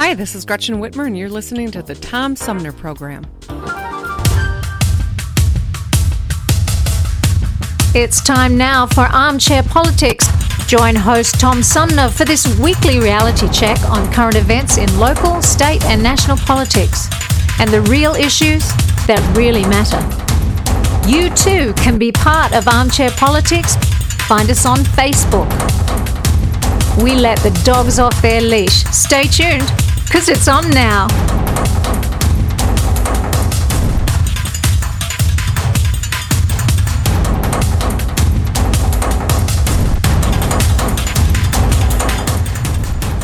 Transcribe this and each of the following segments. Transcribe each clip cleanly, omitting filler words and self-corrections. Hi, this is Gretchen Whitmer, and you're listening to the Tom Sumner Program. It's time now for Armchair Politics. Join host Tom Sumner for this weekly reality check on current events in local, state, and national politics, and the real issues that really matter. You too can be part of Armchair Politics. Find us on Facebook. We let the dogs off their leash. Stay tuned, because it's on now.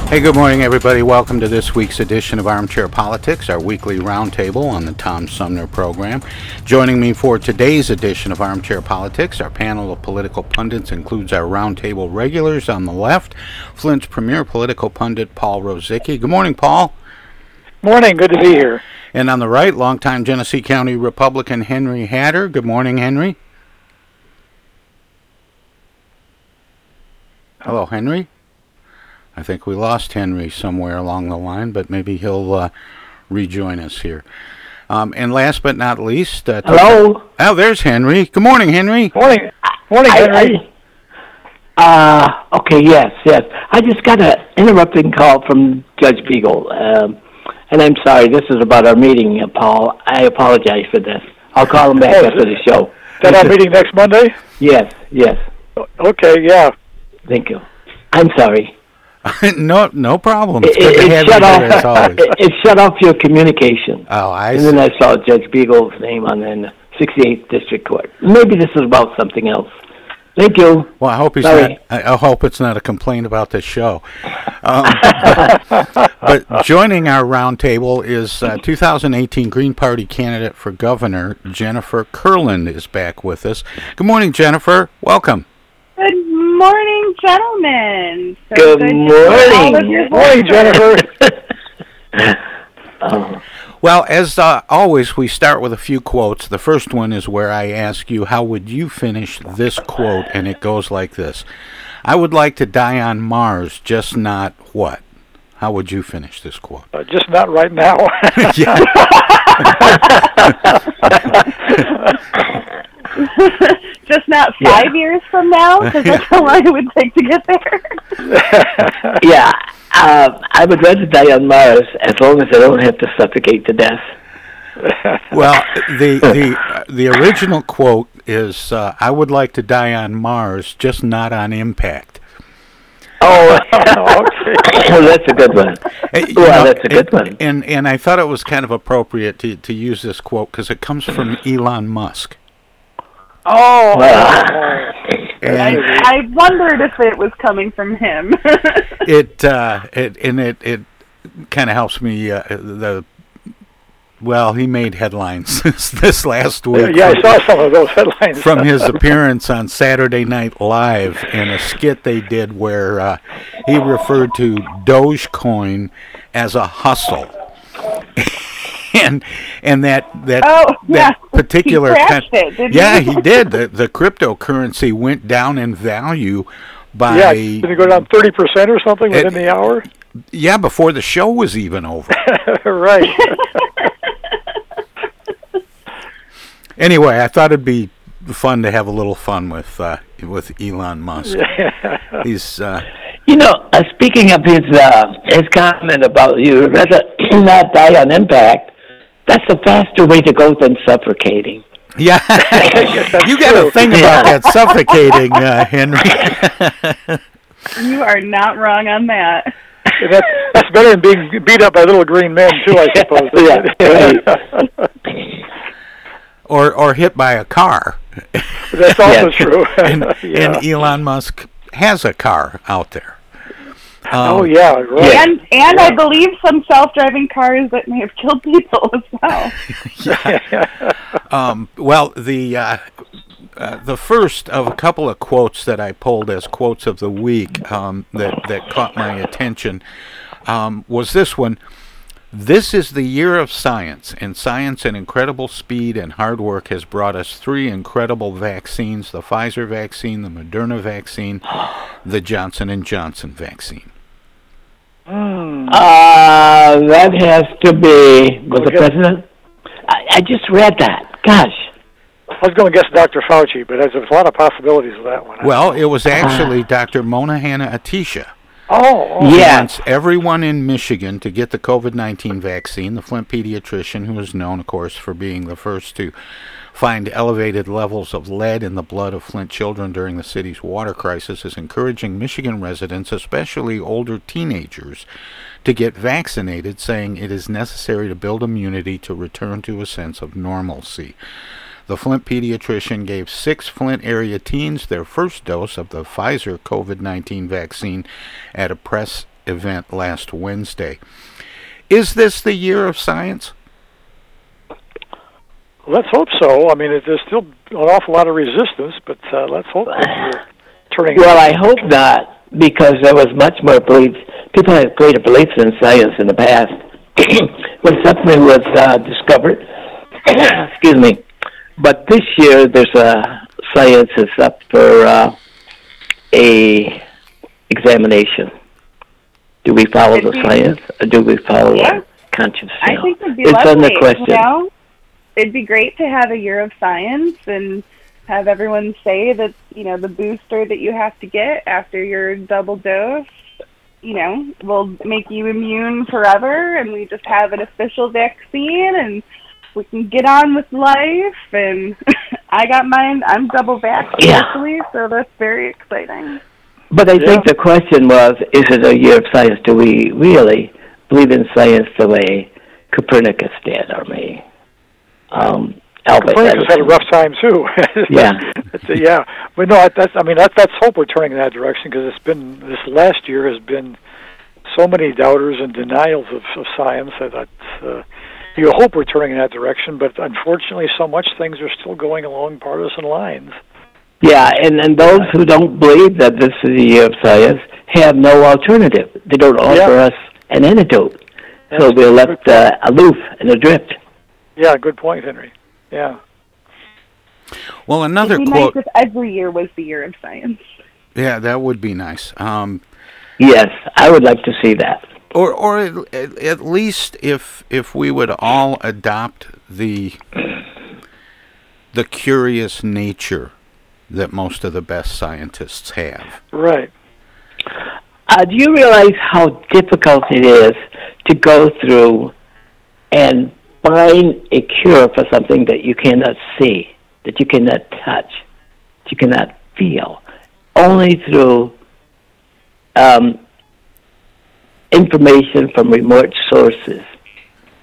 Hey, good morning, everybody. Welcome to this week's edition of Armchair Politics, our weekly roundtable on the Tom Sumner Program. Joining me for today's edition of Armchair Politics, our panel of political pundits includes our roundtable regulars on the left, Flint's premier political pundit, Paul Rosicki. Good morning, Paul. Morning. Good to be here. And on the right, longtime Genesee County Republican Henry Hatter. Good morning, Henry. Hello, Henry. I think we lost Henry somewhere along the line, but maybe he'll rejoin us here. And last but not least... Hello? Oh, there's Henry. Good morning, Henry. Morning, Henry. Yes. I just got an interrupting call from Judge Beagle. And I'm sorry, this is about our meeting, Paul. I apologize for this. I'll call him back after the show. That our meeting next Monday? Yes. Okay, yeah. Thank you. I'm sorry. No problem. It shut off your communication. Oh, I see. And then I saw Judge Beagle's name on the 68th District Court. Maybe this is about something else. Thank you. Well, I hope I hope it's not a complaint about this show. But joining our roundtable is 2018 Green Party candidate for governor, Jennifer Curlin, is back with us. Good morning, Jennifer. Welcome. Good morning, gentlemen. So good morning. Good morning, Jennifer. Well, as always, we start with a few quotes. The first one is where I ask you, how would you finish this quote? And it goes like this. I would like to die on Mars, just not what? How would you finish this quote? Just not right now. Just not 5 years from now, because that's how long it would take to get there. I would rather die on Mars as long as I don't have to suffocate to death. Well, the original quote is, I would like to die on Mars, just not on impact. Oh, okay. That's a good one. Well, that's a good one. And I thought it was kind of appropriate to use this quote because it comes from Elon Musk. Oh, I wondered if it was coming from him. It kind of helps me. He made headlines this last week. Yeah, I saw some of those headlines from his appearance on Saturday Night Live in a skit they did where he referred to Dogecoin as a hustle. He did. The cryptocurrency went down in value by did it go down 30% or something within the hour? Yeah, before the show was even over. Right. Anyway, I thought it'd be fun to have a little fun with Elon Musk. Yeah. He's speaking of his comment about you rather not die on impact. That's a faster way to go than suffocating. Yeah, you got to think about that suffocating, Henry. You are not wrong on that. That's better than being beat up by little green men, too, I suppose. Yeah. Or hit by a car. That's also true. And Elon Musk has a car out there. Right. And I believe some self-driving cars that may have killed people as well. The first of a couple of quotes that I pulled as quotes of the week that caught my attention was this one. This is the year of science, and science and incredible speed and hard work has brought us three incredible vaccines, the Pfizer vaccine, the Moderna vaccine, the Johnson & Johnson vaccine. That has to be, was the president? I just read that. Gosh. I was going to guess Dr. Fauci, but there's a lot of possibilities with that one. Well, it was actually Dr. Mona Hanna-Attisha. He wants everyone in Michigan to get the COVID-19 vaccine. The Flint pediatrician, who is known, of course, for being the first to find elevated levels of lead in the blood of Flint children during the city's water crisis, is encouraging Michigan residents, especially older teenagers, to get vaccinated, saying it is necessary to build immunity to return to a sense of normalcy. The Flint pediatrician gave 6 Flint area teens their first dose of the Pfizer COVID-19 vaccine at a press event last Wednesday. Is this the year of science? Let's hope so. I mean, there's still an awful lot of resistance, but let's hope that we're turning out. Well, I hope not, because there was much more belief. People had greater beliefs in science in the past. When something was discovered, excuse me, but this year, there's science is up for a examination. Do we follow the science, or do we follow our conscience? I think it'd be lovely. It's on the question. It'd be great to have a year of science and have everyone say that the booster that you have to get after your double dose, will make you immune forever, and we just have an official vaccine and. We can get on with life, and I got mine. I'm double vaccinated, so that's very exciting. But I think the question was, is it a year of science? Do we really believe in science the way Copernicus did, or maybe Copernicus had a rough time, too. But no, that's hope we're turning in that direction, because this last year has been so many doubters and denials of science that you hope we're turning in that direction, but unfortunately, so much things are still going along partisan lines. Yeah, and those who don't believe that this is the year of science have no alternative. They don't offer us an antidote, so we're left aloof and adrift. Yeah, good point, Henry. Yeah. Well, another quote. It'd be nice if every year was the year of science. Yeah, that would be nice. Yes, I would like to see that. Or at least if we would all adopt the curious nature that most of the best scientists have. Right. Do you realize how difficult it is to go through and find a cure for something that you cannot see, that you cannot touch, that you cannot feel, only through information from remote sources.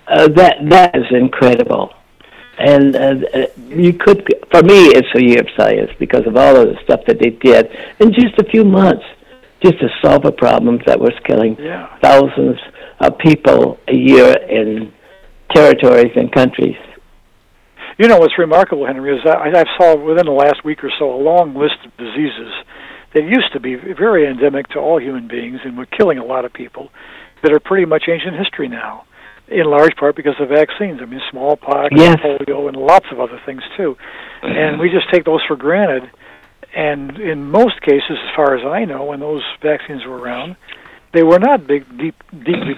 That is incredible. And you could, for me, it's a year of science because of all of the stuff that they did in just a few months, just to solve a problem that was killing thousands of people a year in territories and countries. You know, what's remarkable, Henry, is I saw within the last week or so a long list of diseases that used to be very endemic to all human beings and were killing a lot of people that are pretty much ancient history now, in large part because of vaccines. I mean, smallpox, polio, and lots of other things, too. And we just take those for granted. And in most cases, as far as I know, when those vaccines were around, they were not deeply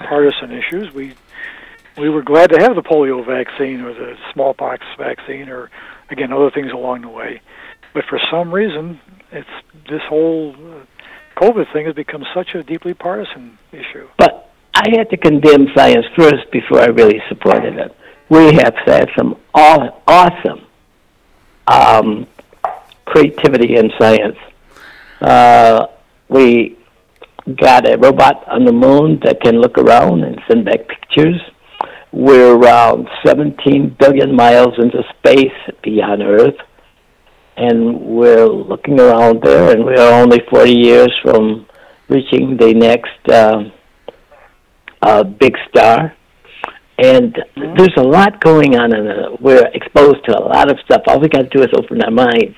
partisan issues. We were glad to have the polio vaccine or the smallpox vaccine or, again, other things along the way. But for some reason, it's this whole COVID thing has become such a deeply partisan issue. But I had to condemn science first before I really supported it. We have had some awesome creativity in science. We got a robot on the moon that can look around and send back pictures. We're around 17 billion miles into space beyond Earth, and we're looking around there, and we're only 40 years from reaching the next big star. And there's a lot going on, and we're exposed to a lot of stuff. All we got to do is open our minds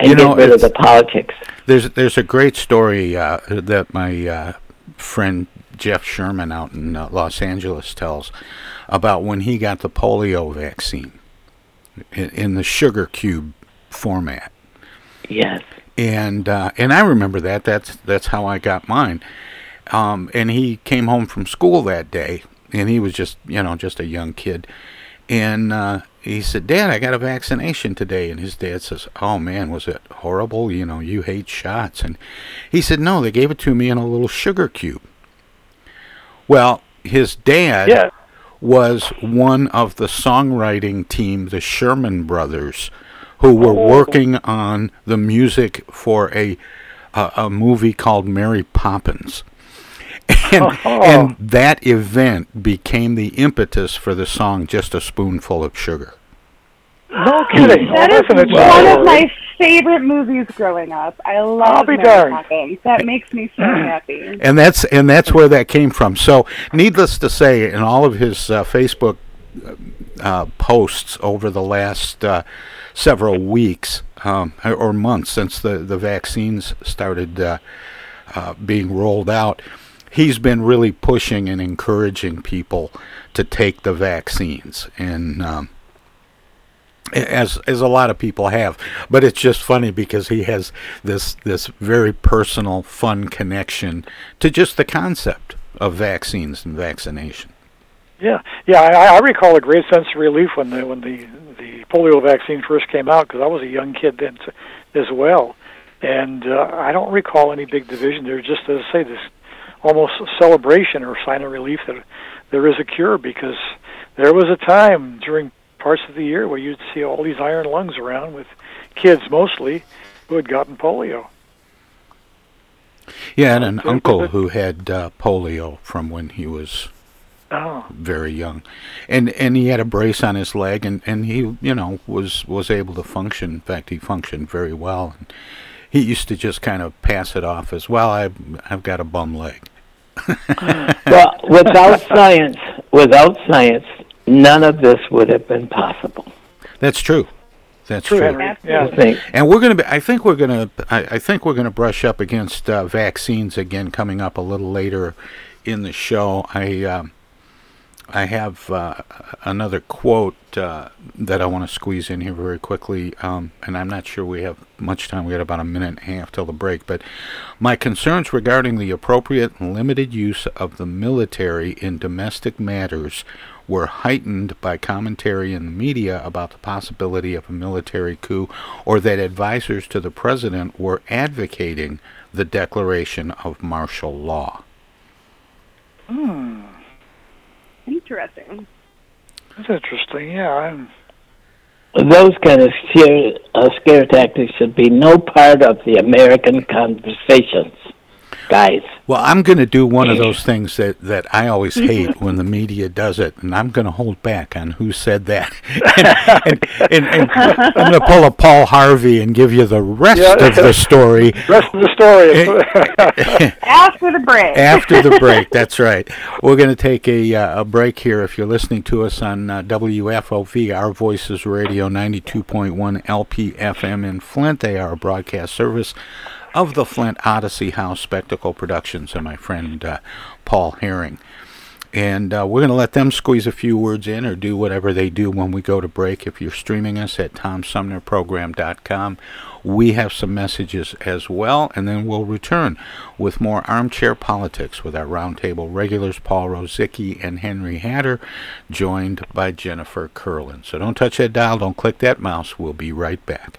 and get rid of the politics. There's a great story that my friend Jeff Sherman out in Los Angeles tells about when he got the polio vaccine in the sugar cube format. Yes. And I remember that. That's how I got mine. And he came home from school that day, and he was just a young kid. And he said, "Dad, I got a vaccination today." And his dad says, "Oh, man, was it horrible? You know, you hate shots." And he said, "No, they gave it to me in a little sugar cube." Well, his dad was one of the songwriting team, the Sherman Brothers, who were working on the music for a movie called Mary Poppins. And that event became the impetus for the song Just a Spoonful of Sugar. No kidding. That is one of my favorite movies growing up. I love Mary Poppins. That makes me so happy. And that's where that came from. So, needless to say, in all of his Facebook posts over the last several weeks or months since the vaccines started being rolled out, he's been really pushing and encouraging people to take the vaccines, and as a lot of people have. But it's just funny because he has this very personal, fun connection to just the concept of vaccines and vaccination. Yeah. I recall a great sense of relief when the polio vaccine first came out, because I was a young kid then as well, and I don't recall any big division. There was just, as I say, this almost celebration or sign of relief that there is a cure, because there was a time during parts of the year where you'd see all these iron lungs around with kids mostly who had gotten polio. Yeah, and an uncle who had polio from when he was very young, and he had a brace on his leg, and he was able to function. In fact, he functioned very well. And he used to just kind of pass it off as, "Well, I've got a bum leg." Well, without science, none of this would have been possible. That's true. That's true. Yeah. And we're going to. I think we're going to brush up against vaccines again coming up a little later in the show. I have another quote that I want to squeeze in here very quickly, and I'm not sure we have much time. We got about a minute and a half till the break. But my concerns regarding the appropriate and limited use of the military in domestic matters were heightened by commentary in the media about the possibility of a military coup, or that advisors to the president were advocating the declaration of martial law. Interesting. That's interesting, yeah. Those kind of scare tactics should be no part of the American conversations. guys. Well, I'm going to do one of those things that I always hate when the media does it, and I'm going to hold back on who said that. and I'm going to pull a Paul Harvey and give you the rest of the story. Rest of the story. After the break. After the break, that's right. We're going to take a break here. If you're listening to us on WFOV, Our Voices Radio, 92.1 LPFM in Flint, they are a broadcast service of the Flint Odyssey House Spectacle Productions and my friend Paul Herring. And we're going to let them squeeze a few words in or do whatever they do when we go to break. If you're streaming us at TomSumnerProgram.com, we have some messages as well. And then we'll return with more Armchair Politics with our roundtable regulars, Paul Rosicki and Henry Hatter, joined by Jennifer Curlin. So don't touch that dial. Don't click that mouse. We'll be right back.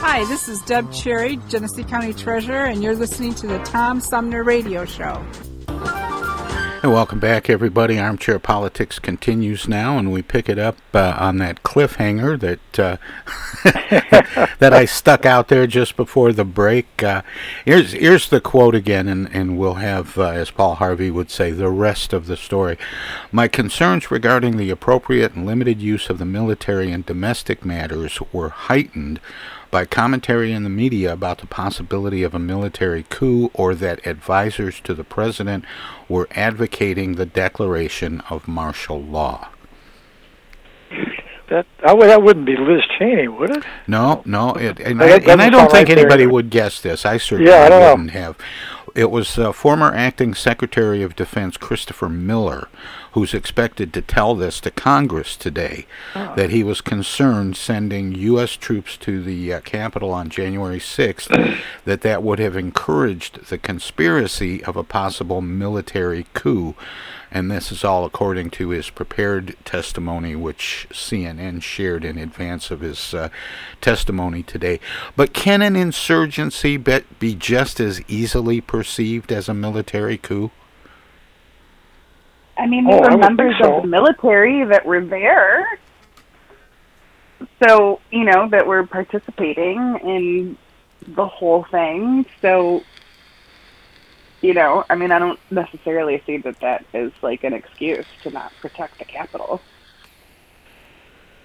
Hi, this is Deb Cherry, Genesee County Treasurer, and you're listening to the Tom Sumner Radio Show. And welcome back, everybody. Armchair Politics continues now, and we pick it up on that cliffhanger that that I stuck out there just before the break. Here's the quote again, and we'll have, as Paul Harvey would say, the rest of the story. My concerns regarding the appropriate and limited use of the military in domestic matters were heightened by commentary in the media about the possibility of a military coup, or that advisors to the president were advocating the declaration of martial law. That wouldn't be Liz Cheney, would it? No. I don't think anybody would guess this. I certainly wouldn't have. It was former acting Secretary of Defense Christopher Miller who's expected to tell this to Congress today, that he was concerned sending U.S. troops to the Capitol on January 6th, that would have encouraged the conspiracy of a possible military coup. And this is all according to his prepared testimony, which CNN shared in advance of his testimony today. But can an insurgency be just as easily perceived as a military coup? I mean, there were members of the military that were there, so, you know, that were participating in the whole thing. So, you know, I mean, I don't necessarily see that is like an excuse to not protect the Capitol.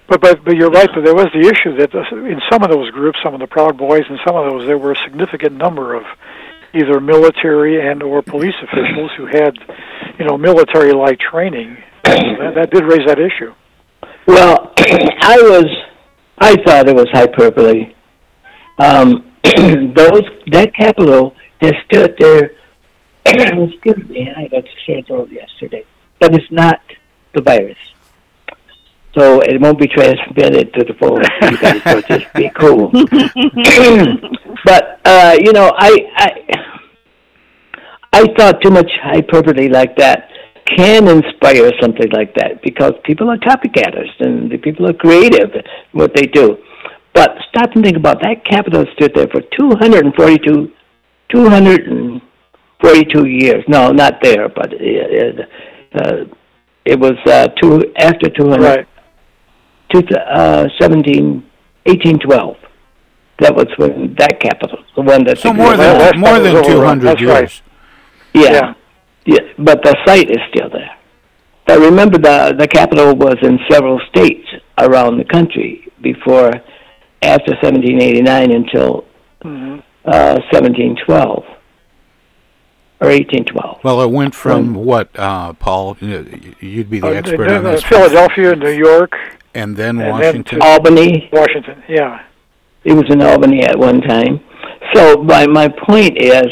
But you're right, but there was the issue that in some of those groups, some of the Proud Boys and some of those, there were a significant number of either military and or police officials who had, you know, military-like training. That did raise that issue. Well, I thought it was hyperbole. That Capitol that stood there, excuse me, I got canceled yesterday, but it's not the virus. So it won't be transmitted to the phone. You guys will just be cool. But, you know, I thought too much hyperbole like that can inspire something like that, because people are copycatters and the people are creative in what they do. But stop and think about that. Capitol stood there for 242 years. No, not there, but it was after 200, right. 1812. That was when that Capitol, the one that... So more than 200 years. Right. Yeah, but the site is still there. But remember, the Capitol was in several states around the country after 1789 until 1712 or 1812. Well, it went from Paul? You'd be the expert on this. Philadelphia, New York, and then Washington, Albany. Washington, yeah. It was in Albany at one time. So my point is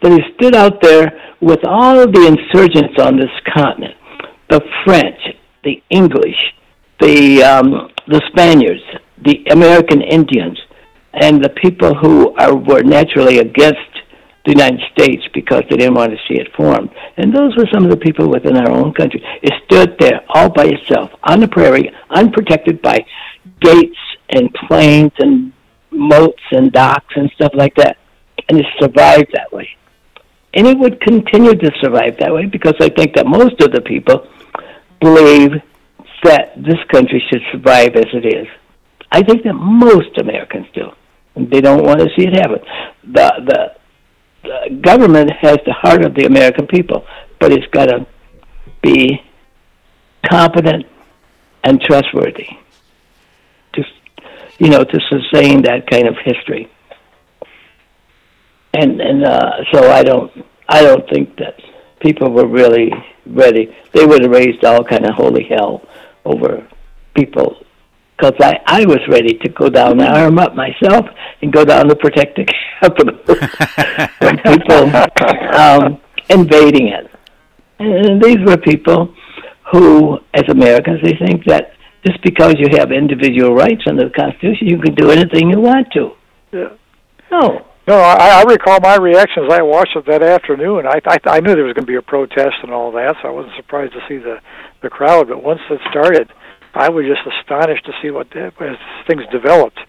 that he stood out there with all of the insurgents on this continent, the French, the English, the Spaniards, the American Indians, and the people who were naturally against the United States because they didn't want to see it formed. And those were some of the people within our own country. It stood there all by itself, on the prairie, unprotected by gates and plains and moats and docks and stuff like that. And it survived that way. And it would continue to survive that way, because I think that most of the people believe that this country should survive as it is. I think that most Americans do. And they don't want to see it happen. The government has the heart of the American people, but it's got to be competent and trustworthy to sustain that kind of history. And so I don't think that people were really ready. They would have raised all kind of holy hell over people, because I was ready to go down and arm up myself and go down to protect the Capitol from people invading it. And these were people who, as Americans, they think that just because you have individual rights under the Constitution, you can do anything you want to. Yeah. No. No, I recall my reaction as I watched it that afternoon. I knew there was going to be a protest and all that, so I wasn't surprised to see the crowd. But once it started, I was just astonished to see what as things developed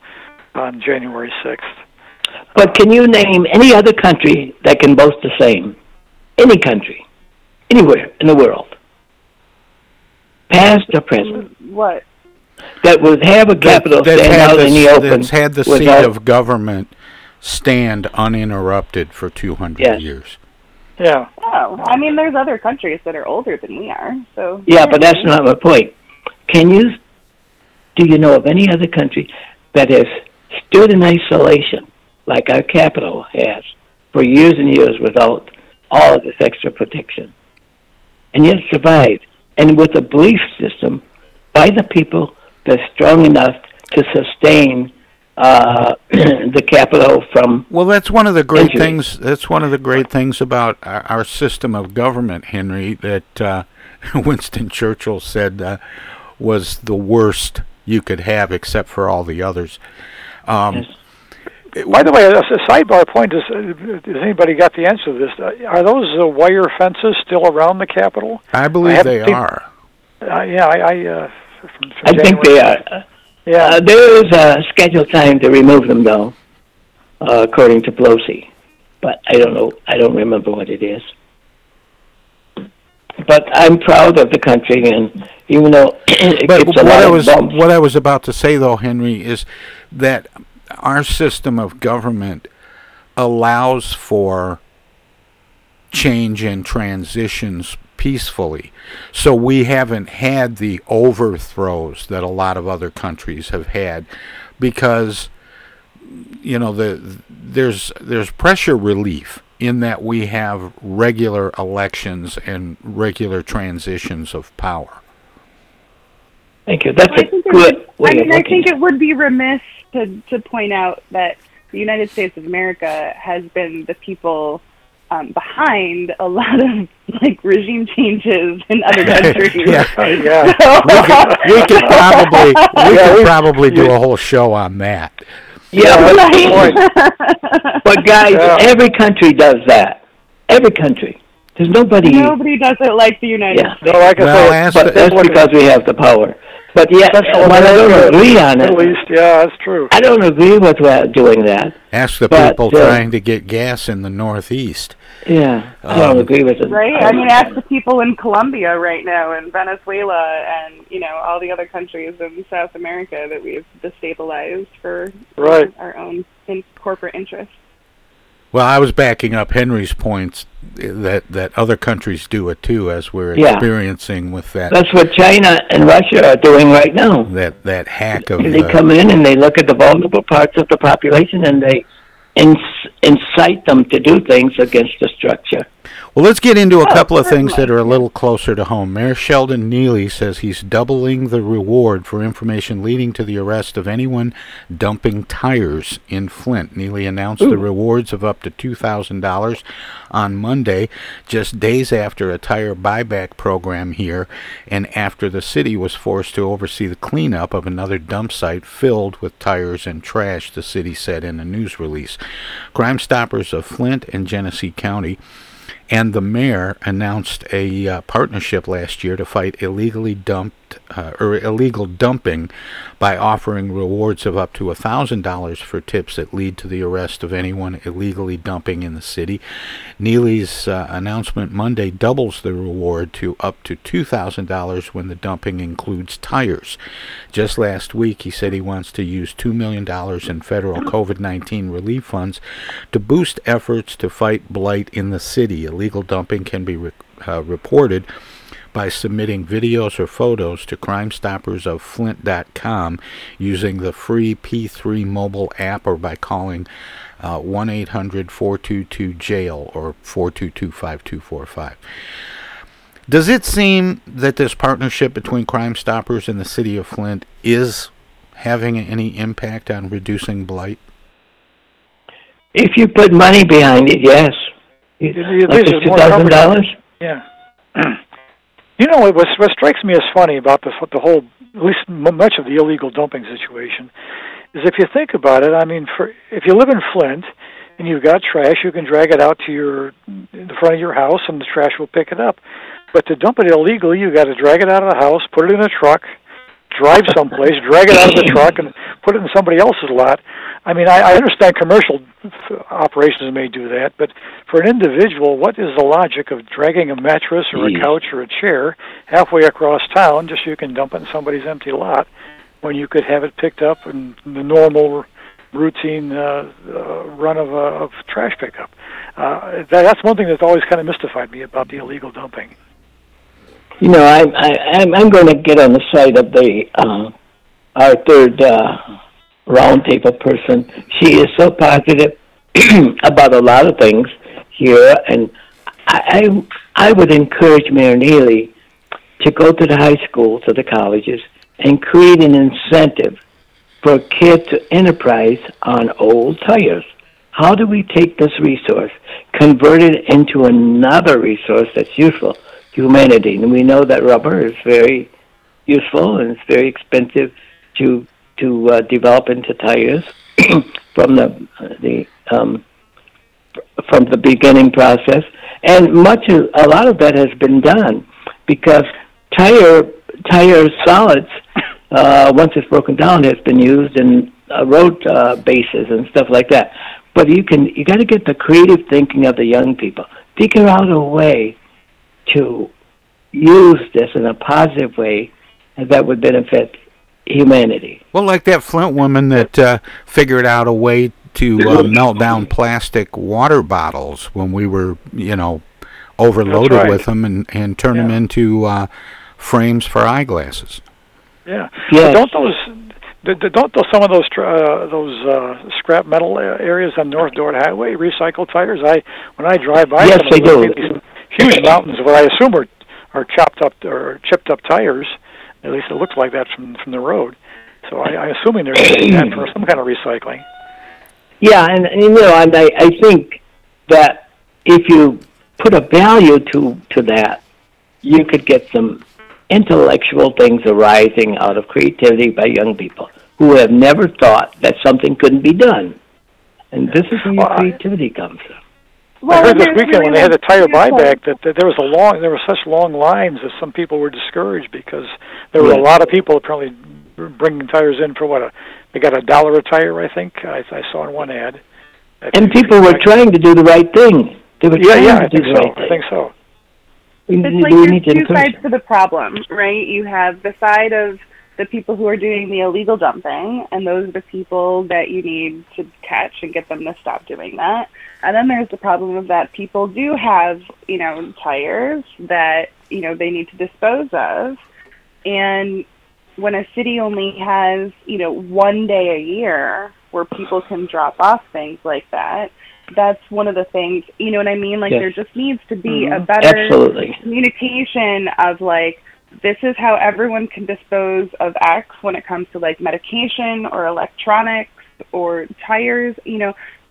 on January 6th. But can you name any other country that can boast the same? Any country, anywhere in the world, past or present? What? That would have a capital stand out in the open. That's had the seat of government stand uninterrupted for 200 years. Yeah. Oh, I mean, there's other countries that are older than we are. So. Yeah, but that's not my point. Do you know of any other country that has stood in isolation like our capital has for years and years without all of this extra protection, and yet survived, and with a belief system by the people that's strong enough to sustain the capital from that's one of the great injury. Things. That's one of the great things about our system of government, Henry. That Winston Churchill said was the worst you could have, except for all the others. Yes. By the way, a sidebar point is: has anybody got the answer to this? Are those wire fences still around the Capitol? I believe they are. I think they are. Yeah, there is a scheduled time to remove them, though, according to Pelosi. But I don't know. I don't remember what it is. But I'm proud of the country, and even though what I was about to say, though, Henry, is that our system of government allows for change and transitions peacefully. So we haven't had the overthrows that a lot of other countries have had because, you know, there's pressure relief in that we have regular elections and regular transitions of power. Thank you. That's I think it would be remiss to point out that the United States of America has been the people behind a lot of like regime changes in other countries. We could probably do a whole show on that. But guys, every country does that. Every country. There's nobody does it like the United States. No, like I said, but that's because we have the power. But I don't agree on it. At least, that's true. I don't agree with doing that. Ask the people trying to get gas in the Northeast. Yeah, I don't agree with it. Right? I mean, ask the people in Colombia right now, and Venezuela, and all the other countries in South America that we've destabilized for our own corporate interests. Well, I was backing up Henry's points that other countries do it too, as we're experiencing with that. That's what China and Russia are doing right now. That hack of they come in and they look at the vulnerable parts of the population and they incite them to do things against the structure. Well, let's get into a couple of things that are a little closer to home. Mayor Sheldon Neely says he's doubling the reward for information leading to the arrest of anyone dumping tires in Flint. Neely announced the rewards of up to $2,000 on Monday, just days after a tire buyback program here and after the city was forced to oversee the cleanup of another dump site filled with tires and trash, the city said in a news release. Crime Stoppers of Flint and Genesee County and the mayor announced a partnership last year to fight illegal dumping by offering rewards of up to $1,000 for tips that lead to the arrest of anyone illegally dumping in the city. Neely's announcement Monday doubles the reward to up to $2,000 when the dumping includes tires. Just last week, he said he wants to use $2 million in federal COVID-19 relief funds to boost efforts to fight blight in the city. Illegal dumping can be reported by submitting videos or photos to crimestoppersofflint.com using the free P3 mobile app or by calling 1-800-422-JAIL or 422-5245. Does it seem that this partnership between Crime Stoppers and the city of Flint is having any impact on reducing blight? If you put money behind it, yes. Like this $2,000? Yeah. You know, what strikes me as funny about the whole, at least much of the illegal dumping situation, is if you think about it, I mean, if you live in Flint and you've got trash, you can drag it out to the front of your house, and the trash will pick it up. But to dump it illegally, you've got to drag it out of the house, put it in a truck, drive someplace, drag it out of the truck, and put it in somebody else's lot. I mean, I understand commercial operations may do that, but for an individual, what is the logic of dragging a mattress or a couch or a chair halfway across town just so you can dump it in somebody's empty lot when you could have it picked up in the normal routine run of trash pickup? That's one thing that's always kind of mystified me about the illegal dumping. You know, I'm going to get on the side of our third roundtable person. She is so positive about a lot of things here, and I would encourage Mayor Neely to go to the high schools or the colleges and create an incentive for kids to enterprise on old tires. How do we take this resource, convert it into another resource that's useful? Humanity, and we know that rubber is very useful and it's very expensive to develop into tires from the beginning process, and a lot of that has been done because tire solids once it's broken down has been used in road bases and stuff like that. But you got to get the creative thinking of the young people, figure out a way to use this in a positive way that would benefit humanity. Well, like that Flint woman that figured out a way to melt down plastic water bottles when we were, overloaded with them and turn them into frames for eyeglasses. Yeah. Yes. Don't some of those scrap metal areas on North Dort Highway recycle tires? When I drive by, yes, they do. Huge mountains of what I assume are chopped up or chipped up tires. At least it looks like that from the road. So I'm assuming they're doing that for some kind of recycling. Yeah, and I think that if you put a value to that, you could get some intellectual things arising out of creativity by young people who have never thought that something couldn't be done. And this is where your creativity comes from. Well, I heard this weekend when they had the tire buyback that there were such long lines that some people were discouraged because there were a lot of people apparently bringing tires in for they got $1 a tire, I think. I saw in one ad. And people were trying to do the right thing. They were trying to do the right thing. I think so. It's like there's two sides to the problem, right? You have the side of the people who are doing the illegal dumping, and those are the people that you need to catch and get them to stop doing that. And then there's the problem of that people do have, tires that, they need to dispose of. And when a city only has, one day a year where people can drop off things like that, that's one of the things, you know what I mean? Like, there just needs to be a better communication of, like, this is how everyone can dispose of X when it comes to, like, medication or electronics or tires.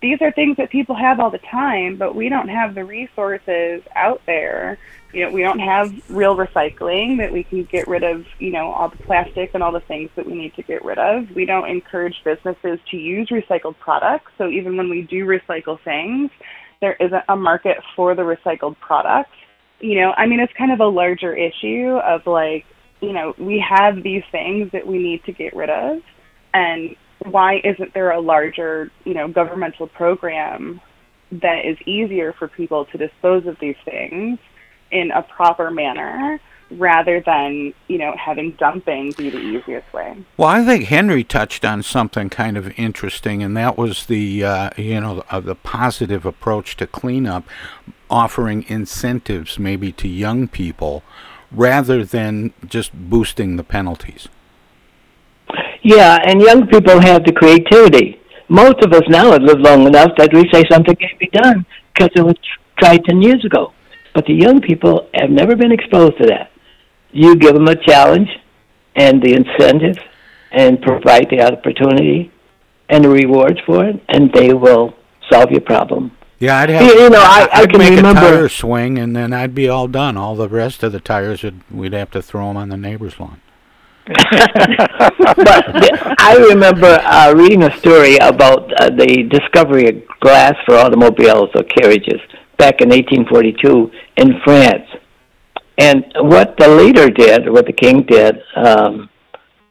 These are things that people have all the time, but we don't have the resources out there. We don't have real recycling that we can get rid of, all the plastic and all the things that we need to get rid of. We don't encourage businesses to use recycled products. So even when we do recycle things, there isn't a market for the recycled products. It's kind of a larger issue of, like, we have these things that we need to get rid of, and why isn't there a larger, governmental program that is easier for people to dispose of these things in a proper manner rather than, having dumping be the easiest way? Well, I think Henry touched on something kind of interesting, and that was the, the positive approach to cleanup, offering incentives maybe to young people rather than just boosting the penalties. Yeah, and young people have the creativity. Most of us now have lived long enough that we say something can't be done because it was tried 10 years ago. But the young people have never been exposed to that. You give them a challenge and the incentive and provide the opportunity and the rewards for it, and they will solve your problem. Yeah, I'd have. I can make remember a tire swing, and then I'd be all done. All the rest of the tires, we'd have to throw them on the neighbor's lawn. But I remember reading a story about the discovery of glass for automobiles or carriages back in 1842 in France. And what the leader did, what the king did,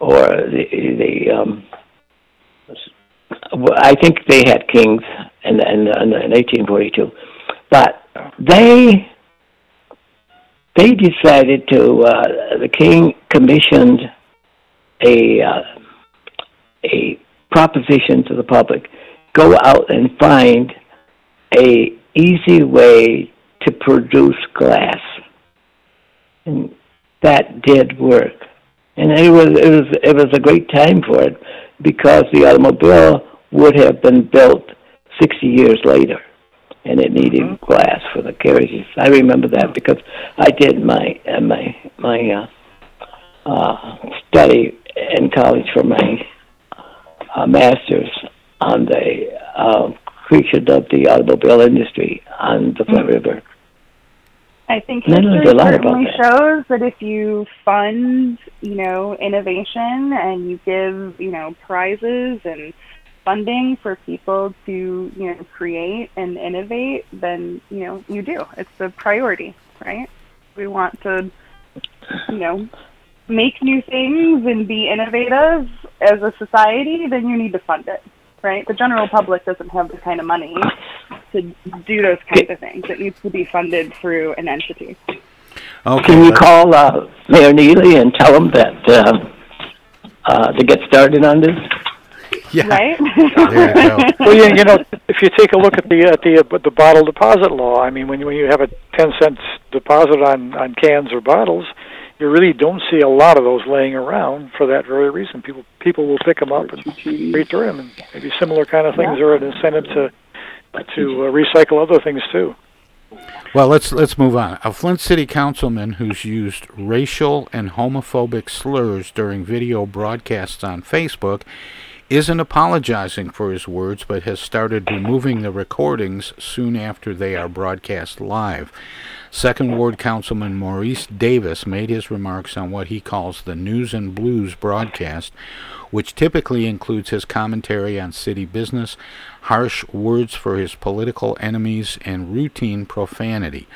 or I think they had kings in 1842, but they decided to. The king commissioned a proposition to the public: go out and find a easy way to produce glass. And that did work, and it was a great time for it, because the automobile would have been built 60 years later, and it needed glass for the carriages. I remember that because I did my study in college for my master's on the creation of the automobile industry on the Flint River. I think history certainly shows that if you fund, innovation and you give, prizes and funding for people to, create and innovate, then, you do. It's a priority, right? We want to, make new things and be innovative as a society, then you need to fund it, right? The general public doesn't have the kind of money to do those kinds of things. It needs to be funded through an entity. Okay. Can you call Mayor Neely and tell him that to get started on this? Yeah. Right? Well, if you take a look at the bottle deposit law, I mean, when you have a 10-cent deposit on cans or bottles, you really don't see a lot of those laying around for that very reason. People will pick them up and return them, and maybe similar kind of things are an incentive to recycle other things too. Well, let's move on. A Flint City councilman who's used racial and homophobic slurs during video broadcasts on Facebook isn't apologizing for his words, but has started removing the recordings soon after they are broadcast live. Second Ward Councilman Maurice Davis made his remarks on what he calls the News and Blues broadcast, which typically includes his commentary on city business, harsh words for his political enemies, and routine profanity.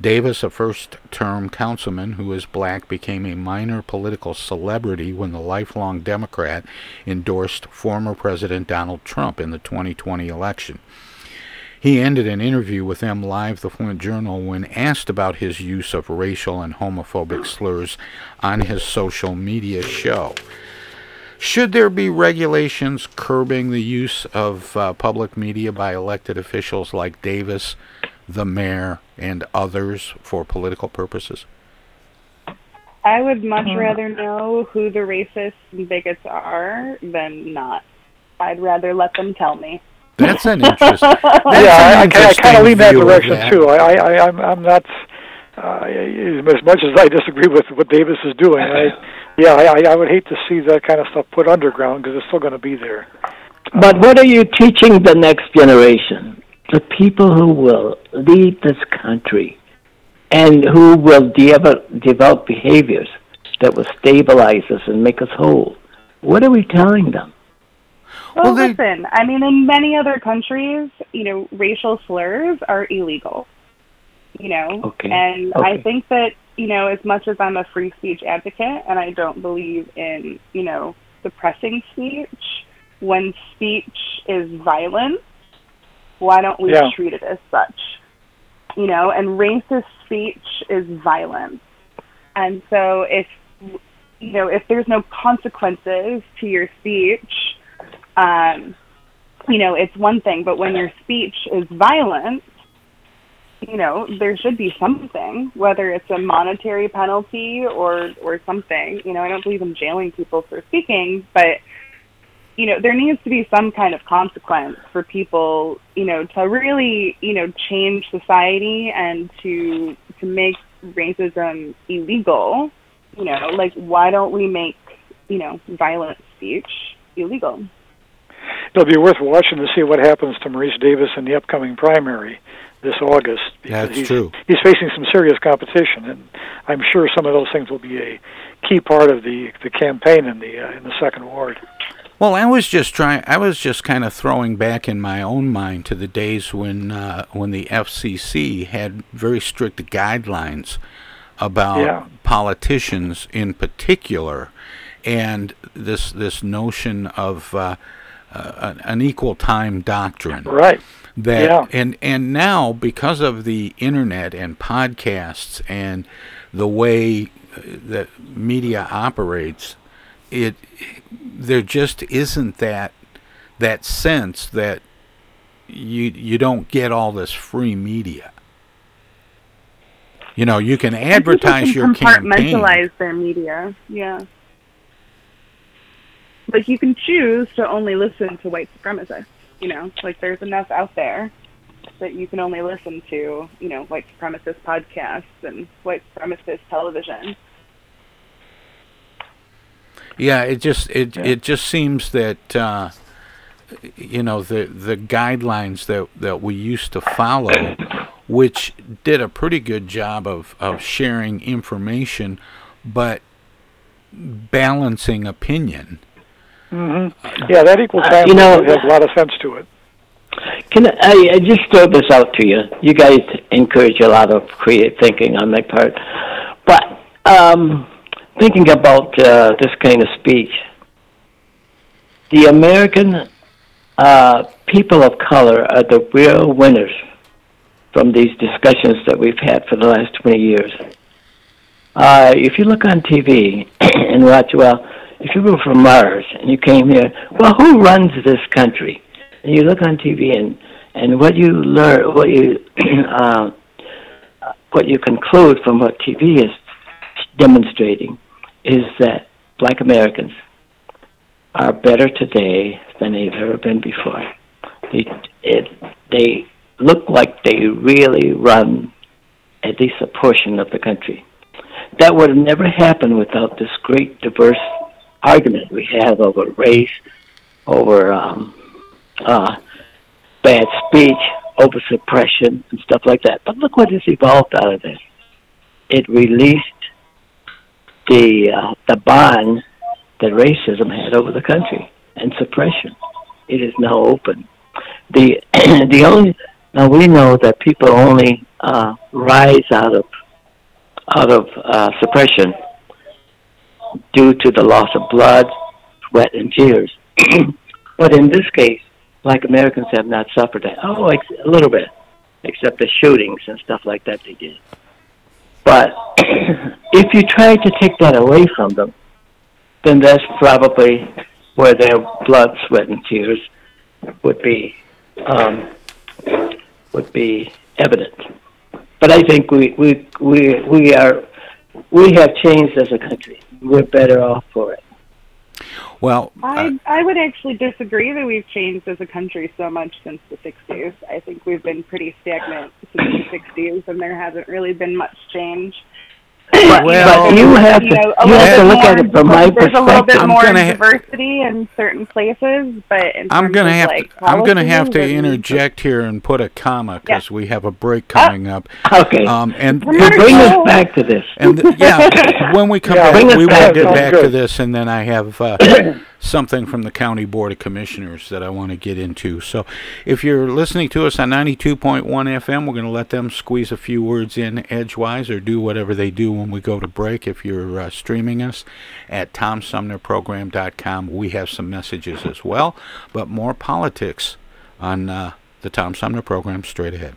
Davis, a first-term councilman who is black, became a minor political celebrity when the lifelong Democrat endorsed former President Donald Trump in the 2020 election. He ended an interview with M Live, the Flint Journal, when asked about his use of racial and homophobic slurs on his social media show. Should there be regulations curbing the use of public media by elected officials like Davis, the mayor, and others for political purposes? I would much rather know who the racists and bigots are than not. I'd rather let them tell me. That's an interesting. I kind of lean that direction too. I'm not as much as I disagree with what Davis is doing. I would hate to see that kind of stuff put underground, because it's still going to be there. But what are you teaching the next generation? The people who will lead this country and who will develop behaviors that will stabilize us and make us whole. What are we telling them? Well, listen, I mean, in many other countries, racial slurs are illegal, and I think that, as much as I'm a free speech advocate and I don't believe in, suppressing speech, when speech is violent, why don't we treat it as such? And racist speech is violent. And so if, if there's no consequences to your speech, it's one thing, but when your speech is violent, there should be something, whether it's a monetary penalty or something. I don't believe in jailing people for speaking, but, there needs to be some kind of consequence for people, to really, change society and to make racism illegal. Like, why don't we make, violent speech illegal? it'll be worth watching to see what happens to Maurice Davis in the upcoming primary this August. That's true. He's facing some serious competition, and I'm sure some of those things will be a key part of the campaign in the Second Ward. Well, I was just kind of throwing back in my own mind to the days when the FCC had very strict guidelines about politicians in particular, and this notion of an equal time doctrine. Right. And now, because of the internet and podcasts and the way that media operates, there just isn't that sense that you don't get all this free media. You know, you can advertise your campaign. Compartmentalize their media, yeah. Like, you can choose to only listen to white supremacists. You know, like, there's enough out there that you can only listen to, you know, white supremacist podcasts and white supremacist television. Yeah, it just seems that you know, the guidelines that we used to follow, which did a pretty good job of sharing information, but balancing opinion. Mm-hmm. Yeah, that equal time has a lot of sense to it. Can I just throw this out to you? You guys encourage a lot of creative thinking on my part, but thinking about this kind of speech, the American people of color are the real winners from these discussions that we've had for the last 20 years. If you look on TV and watch, well, if you were from Mars and you came here, well, who runs this country? And you look on TV and what you learn, what you conclude from what TV is demonstrating is that Black Americans are better today than they've ever been before. They look like they really run at least a portion of the country. That would have never happened without this great diverse argument we have over race, over bad speech, over suppression, and stuff like that. But look what has evolved out of this. It released the bond that racism had over the country and suppression. It is now open. Now we know that people only rise out of suppression due to the loss of blood, sweat, and tears. But in this case, Black Americans have not suffered that. Oh, a little bit, except the shootings and stuff like that they did. But if you try to take that away from them, then that's probably where their blood, sweat, and tears would be evident. But I think we have changed as a country. We're better off for it. Well, I would actually disagree that we've changed as a country so much since the 60s. I think we've been pretty stagnant since the 60s, and there hasn't really been much change. But you have to look at it from my perspective. There's a little bit more diversity in certain places, but in I'm going to have to interject here and put a comma because we have a break coming up. Okay. And bring us back to this. And when we come back, we will get back to this, and then I have something from the County Board of Commissioners that I want to get into. So if you're listening to us on 92.1 FM, we're going to let them squeeze a few words in edgewise or do whatever they do when we go to break. If you're streaming us at TomSumnerProgram.com, we have some messages as well, but more politics on the Tom Sumner Program straight ahead.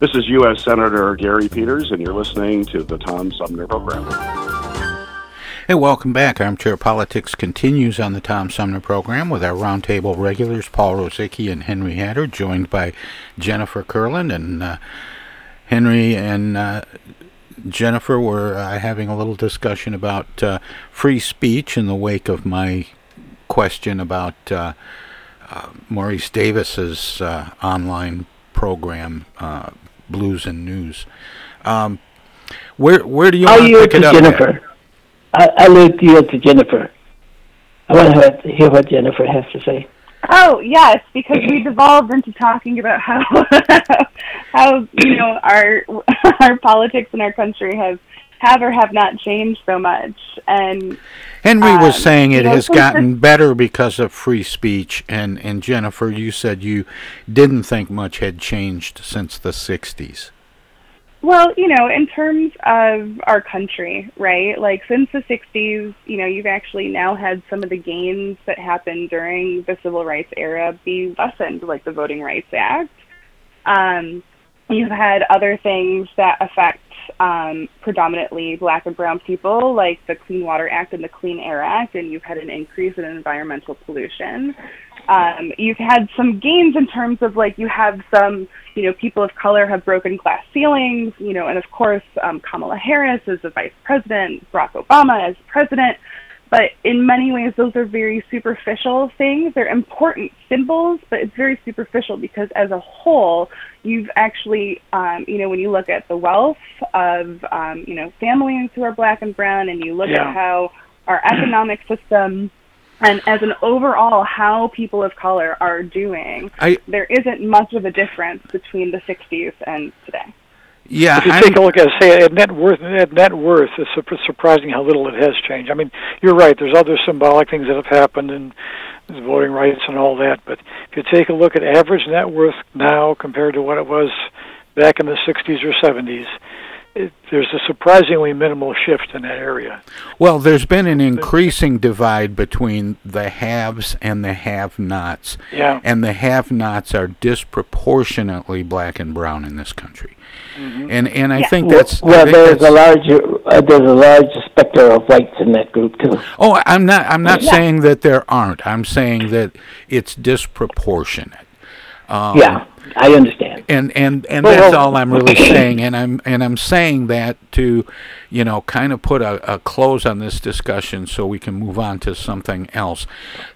This is U.S. Senator Gary Peters, and you're listening to the Tom Sumner Program. Hey, welcome back. Armchair Politics continues on the Tom Sumner Program with our roundtable regulars, Paul Rosicki and Henry Hatter, joined by Jennifer Curlin. And Henry and Jennifer were having a little discussion about free speech in the wake of my question about Maurice Davis's online program, Blues and News. Where do you want to pick it up? Jennifer. I leave you to Jennifer. I want to hear what Jennifer has to say. Oh, yes, because we devolved into talking about how how, you know, our politics in our country have or have not changed so much. And Henry was saying it has gotten better because of free speech, and Jennifer, you said you didn't think much had changed since the 60s. Well, you know, in terms of our country, right, like since the 60s, you know, you've actually now had some of the gains that happened during the Civil Rights era be lessened, like the Voting Rights Act. You've had other things that affect predominantly Black and brown people, like the Clean Water Act and the Clean Air Act, and you've had an increase in environmental pollution. You've had some gains in terms of, like, you have some, you know, people of color have broken glass ceilings, you know, and of course Kamala Harris as the vice president, Barack Obama as president. But in many ways, those are very superficial things. They're important symbols, but it's very superficial because as a whole, you've actually, you know, when you look at the wealth of, you know, families who are Black and brown, and you look at how our economic system and as an overall how people of color are doing, there isn't much of a difference between the 60s and today. Yeah, if you take a look at, say, at net worth, it's surprising how little it has changed. I mean, you're right. There's other symbolic things that have happened, and there's voting rights and all that. But if you take a look at average net worth now compared to what it was back in the 60s or 70s, there's a surprisingly minimal shift in that area. Well, there's been an increasing divide between the haves and the have-nots. Yeah. And the have-nots are disproportionately Black and brown in this country. Mm-hmm. And I think that's... Well, there's a large specter of whites in that group, too. Oh, I'm not saying that there aren't. I'm saying that it's disproportionate. I understand. And that's all I'm really saying. And I'm saying that to, you know, kind of put a close on this discussion so we can move on to something else.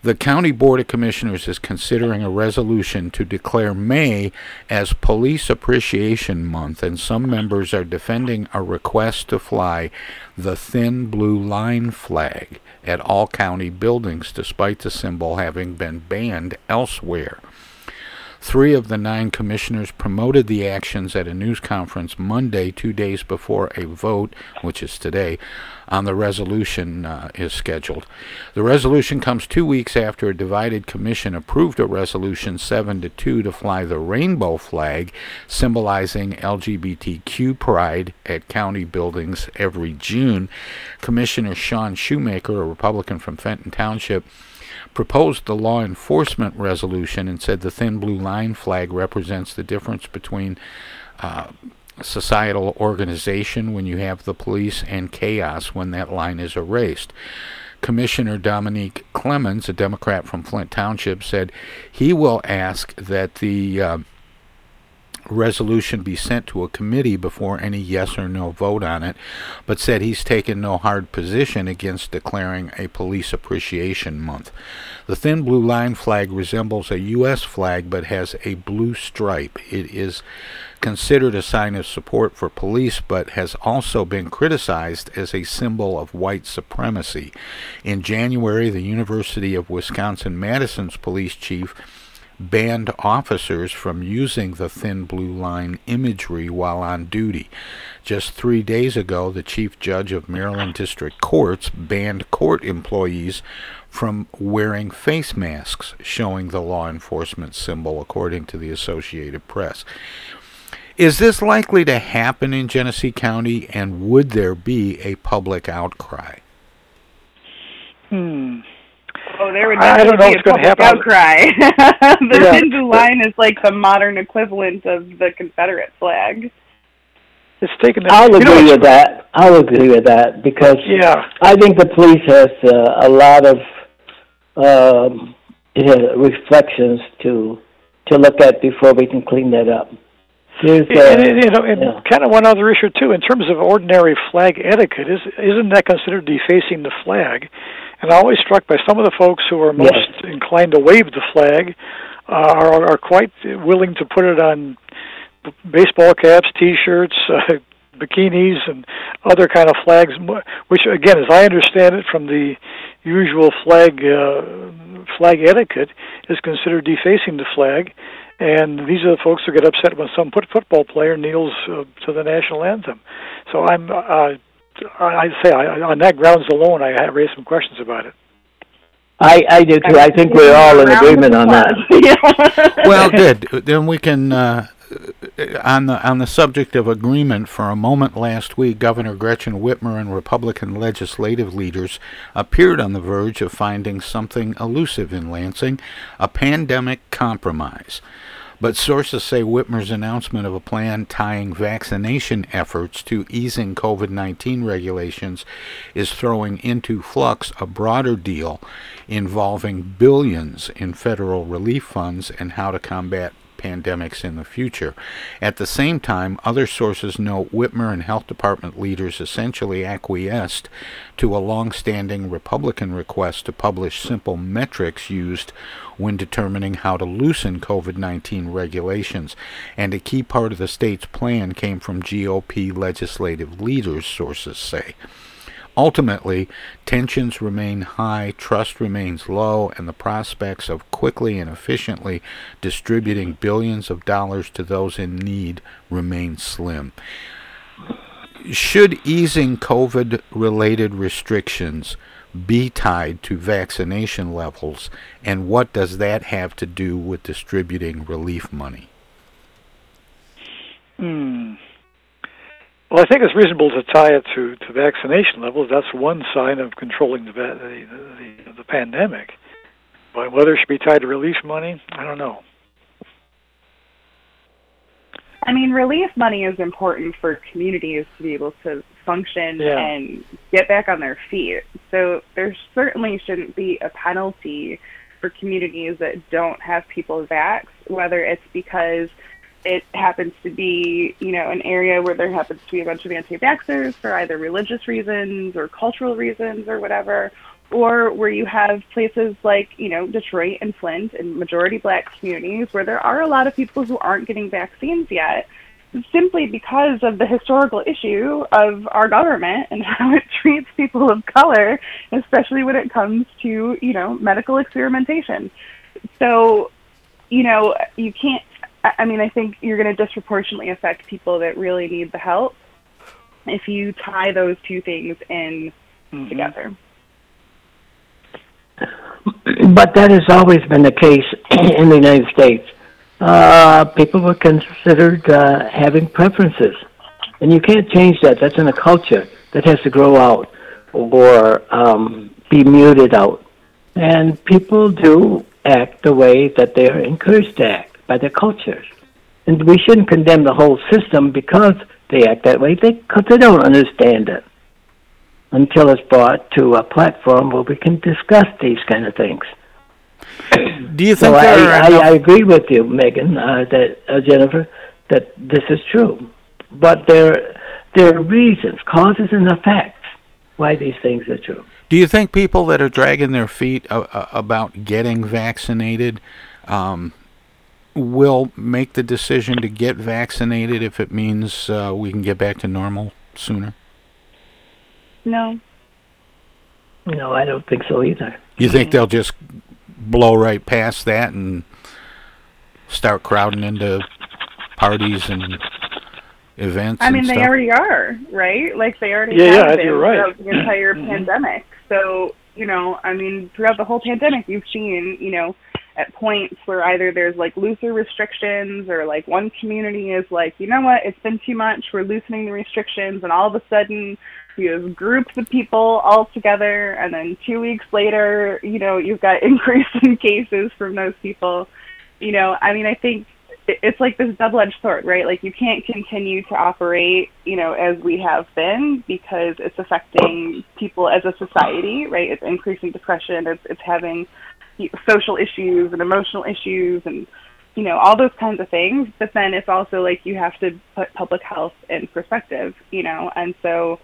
The County Board of Commissioners is considering a resolution to declare May as Police Appreciation Month, and some members are defending a request to fly the Thin Blue Line flag at all county buildings, despite the symbol having been banned elsewhere. 3 of the 9 commissioners promoted the actions at a news conference Monday, 2 days before a vote, which is today, on the resolution is scheduled. The resolution comes 2 weeks after a divided commission approved a resolution 7-2 to fly the rainbow flag, symbolizing LGBTQ pride at county buildings every June. Commissioner Sean Shoemaker, a Republican from Fenton Township, proposed the law enforcement resolution and said the Thin Blue Line flag represents the difference between societal organization when you have the police and chaos when that line is erased. Commissioner Dominique Clemens, a Democrat from Flint Township, said he will ask that the resolution be sent to a committee before any yes or no vote on it, but said he's taken no hard position against declaring a Police Appreciation Month. The Thin Blue Line flag resembles a U.S. flag but has a blue stripe. It is considered a sign of support for police, but has also been criticized as a symbol of white supremacy. In January, the University of Wisconsin-Madison's police chief banned officers from using the Thin Blue Line imagery while on duty. Just 3 days ago, the chief judge of Maryland District Courts banned court employees from wearing face masks showing the law enforcement symbol, according to the Associated Press. Is this likely to happen in Genesee County, and would there be a public outcry? Oh, there would definitely be a public outcry. The Thin Blue Line is like the modern equivalent of the Confederate flag. It's taken. I'll agree with that because I think the police has a lot of reflections to look at before we can clean that up. Kind of one other issue too, in terms of ordinary flag etiquette, isn't that considered defacing the flag? And I'm always struck by some of the folks who are most inclined to wave the flag are quite willing to put it on baseball caps, T-shirts, bikinis, and other kind of flags, which, again, as I understand it from the usual flag etiquette, is considered defacing the flag. And these are the folks who get upset when some football player kneels to the national anthem. So I'd say on that grounds alone, I have raised some questions about it. I do too. I think we're all in agreement on that. Well, good. Then we can, on the subject of agreement, for a moment last week, Governor Gretchen Whitmer and Republican legislative leaders appeared on the verge of finding something elusive in Lansing, a pandemic compromise. But sources say Whitmer's announcement of a plan tying vaccination efforts to easing COVID-19 regulations is throwing into flux a broader deal involving billions in federal relief funds and how to combat pandemics in the future. At the same time, other sources note Whitmer and health department leaders essentially acquiesced to a long-standing Republican request to publish simple metrics used when determining how to loosen COVID-19 regulations, and a key part of the state's plan came from GOP legislative leaders, sources say. Ultimately, tensions remain high, trust remains low, and the prospects of quickly and efficiently distributing billions of dollars to those in need remain slim. Should easing COVID-related restrictions be tied to vaccination levels, and what does that have to do with distributing relief money? Well, I think it's reasonable to tie it to vaccination levels. That's one sign of controlling the pandemic. But whether it should be tied to relief money, I don't know. I mean, relief money is important for communities to be able to function and get back on their feet. So there certainly shouldn't be a penalty for communities that don't have people vaxxed, whether it's because it happens to be, you know, an area where there happens to be a bunch of anti-vaxxers for either religious reasons or cultural reasons or whatever, or where you have places like, you know, Detroit and Flint and majority black communities where there are a lot of people who aren't getting vaccines yet simply because of the historical issue of our government and how it treats people of color, especially when it comes to, you know, medical experimentation. So, you know, you can't, I mean, I think you're going to disproportionately affect people that really need the help if you tie those two things in together. But that has always been the case in the United States. People were considered having preferences, and you can't change that. That's in a culture that has to grow out or be muted out. And people do act the way that they are encouraged to act by their cultures. And we shouldn't condemn the whole system because they act that way, because they don't understand it until it's brought to a platform where we can discuss these kind of things. Do you think I agree with you, Megan, Jennifer, that this is true. But there are reasons, causes and effects why these things are true. Do you think people that are dragging their feet about getting vaccinated will make the decision to get vaccinated if it means we can get back to normal sooner? No, I don't think so either. You think they'll just blow right past that and start crowding into parties and events? I mean, they already are, right? Like, they already have been throughout the entire pandemic. So, you know, I mean, throughout the whole pandemic, you've seen, you know, at points where either there's like looser restrictions or like one community is like, you know what, it's been too much, we're loosening the restrictions, and all of a sudden you have groups of people all together, and then 2 weeks later, you know, you've got increase in cases from those people. You know, I mean, I think it's like this double-edged sword, right? Like, you can't continue to operate, you know, as we have been, because it's affecting people as a society, right? It's increasing depression, it's having social issues and emotional issues and, you know, all those kinds of things. But then it's also like you have to put public health in perspective, you know. And so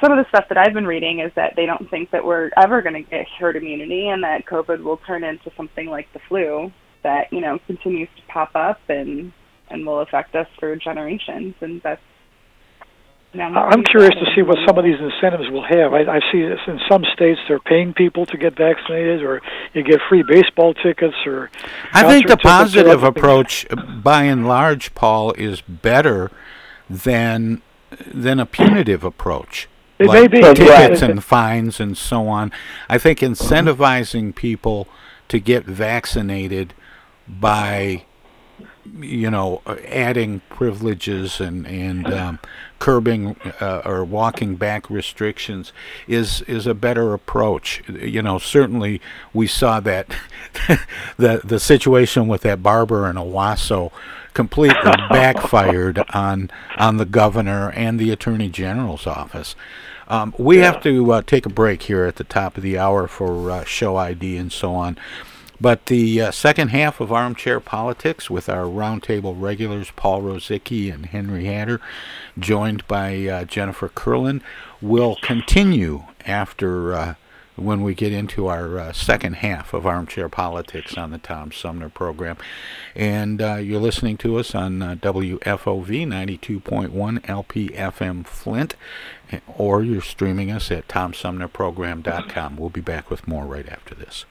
some of the stuff that I've been reading is that they don't think that we're ever going to get herd immunity, and that COVID will turn into something like the flu that, you know, continues to pop up and will affect us for generations. And that's, I'm curious to see what some of these incentives will have. I see this in some states, they're paying people to get vaccinated, or you get free baseball tickets. Or I think the positive approach, by and large, Paul, is better than a punitive approach. It like may be tickets and fines and so on. I think incentivizing people to get vaccinated by you know, adding privileges and curbing or walking back restrictions is a better approach. You know, certainly we saw that the situation with that barber in Owasso completely backfired on the governor and the attorney general's office. We have to take a break here at the top of the hour for show ID and so on. But the second half of Armchair Politics with our roundtable regulars, Paul Rosicki and Henry Hatter, joined by Jennifer Curlin, will continue after when we get into our second half of Armchair Politics on the Tom Sumner program. And you're listening to us on WFOV 92.1 LPFM Flint, or you're streaming us at TomSumnerProgram.com. We'll be back with more right after this.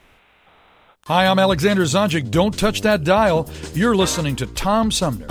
Hi, I'm Alexander Zonjic. Don't touch that dial. You're listening to Tom Sumner.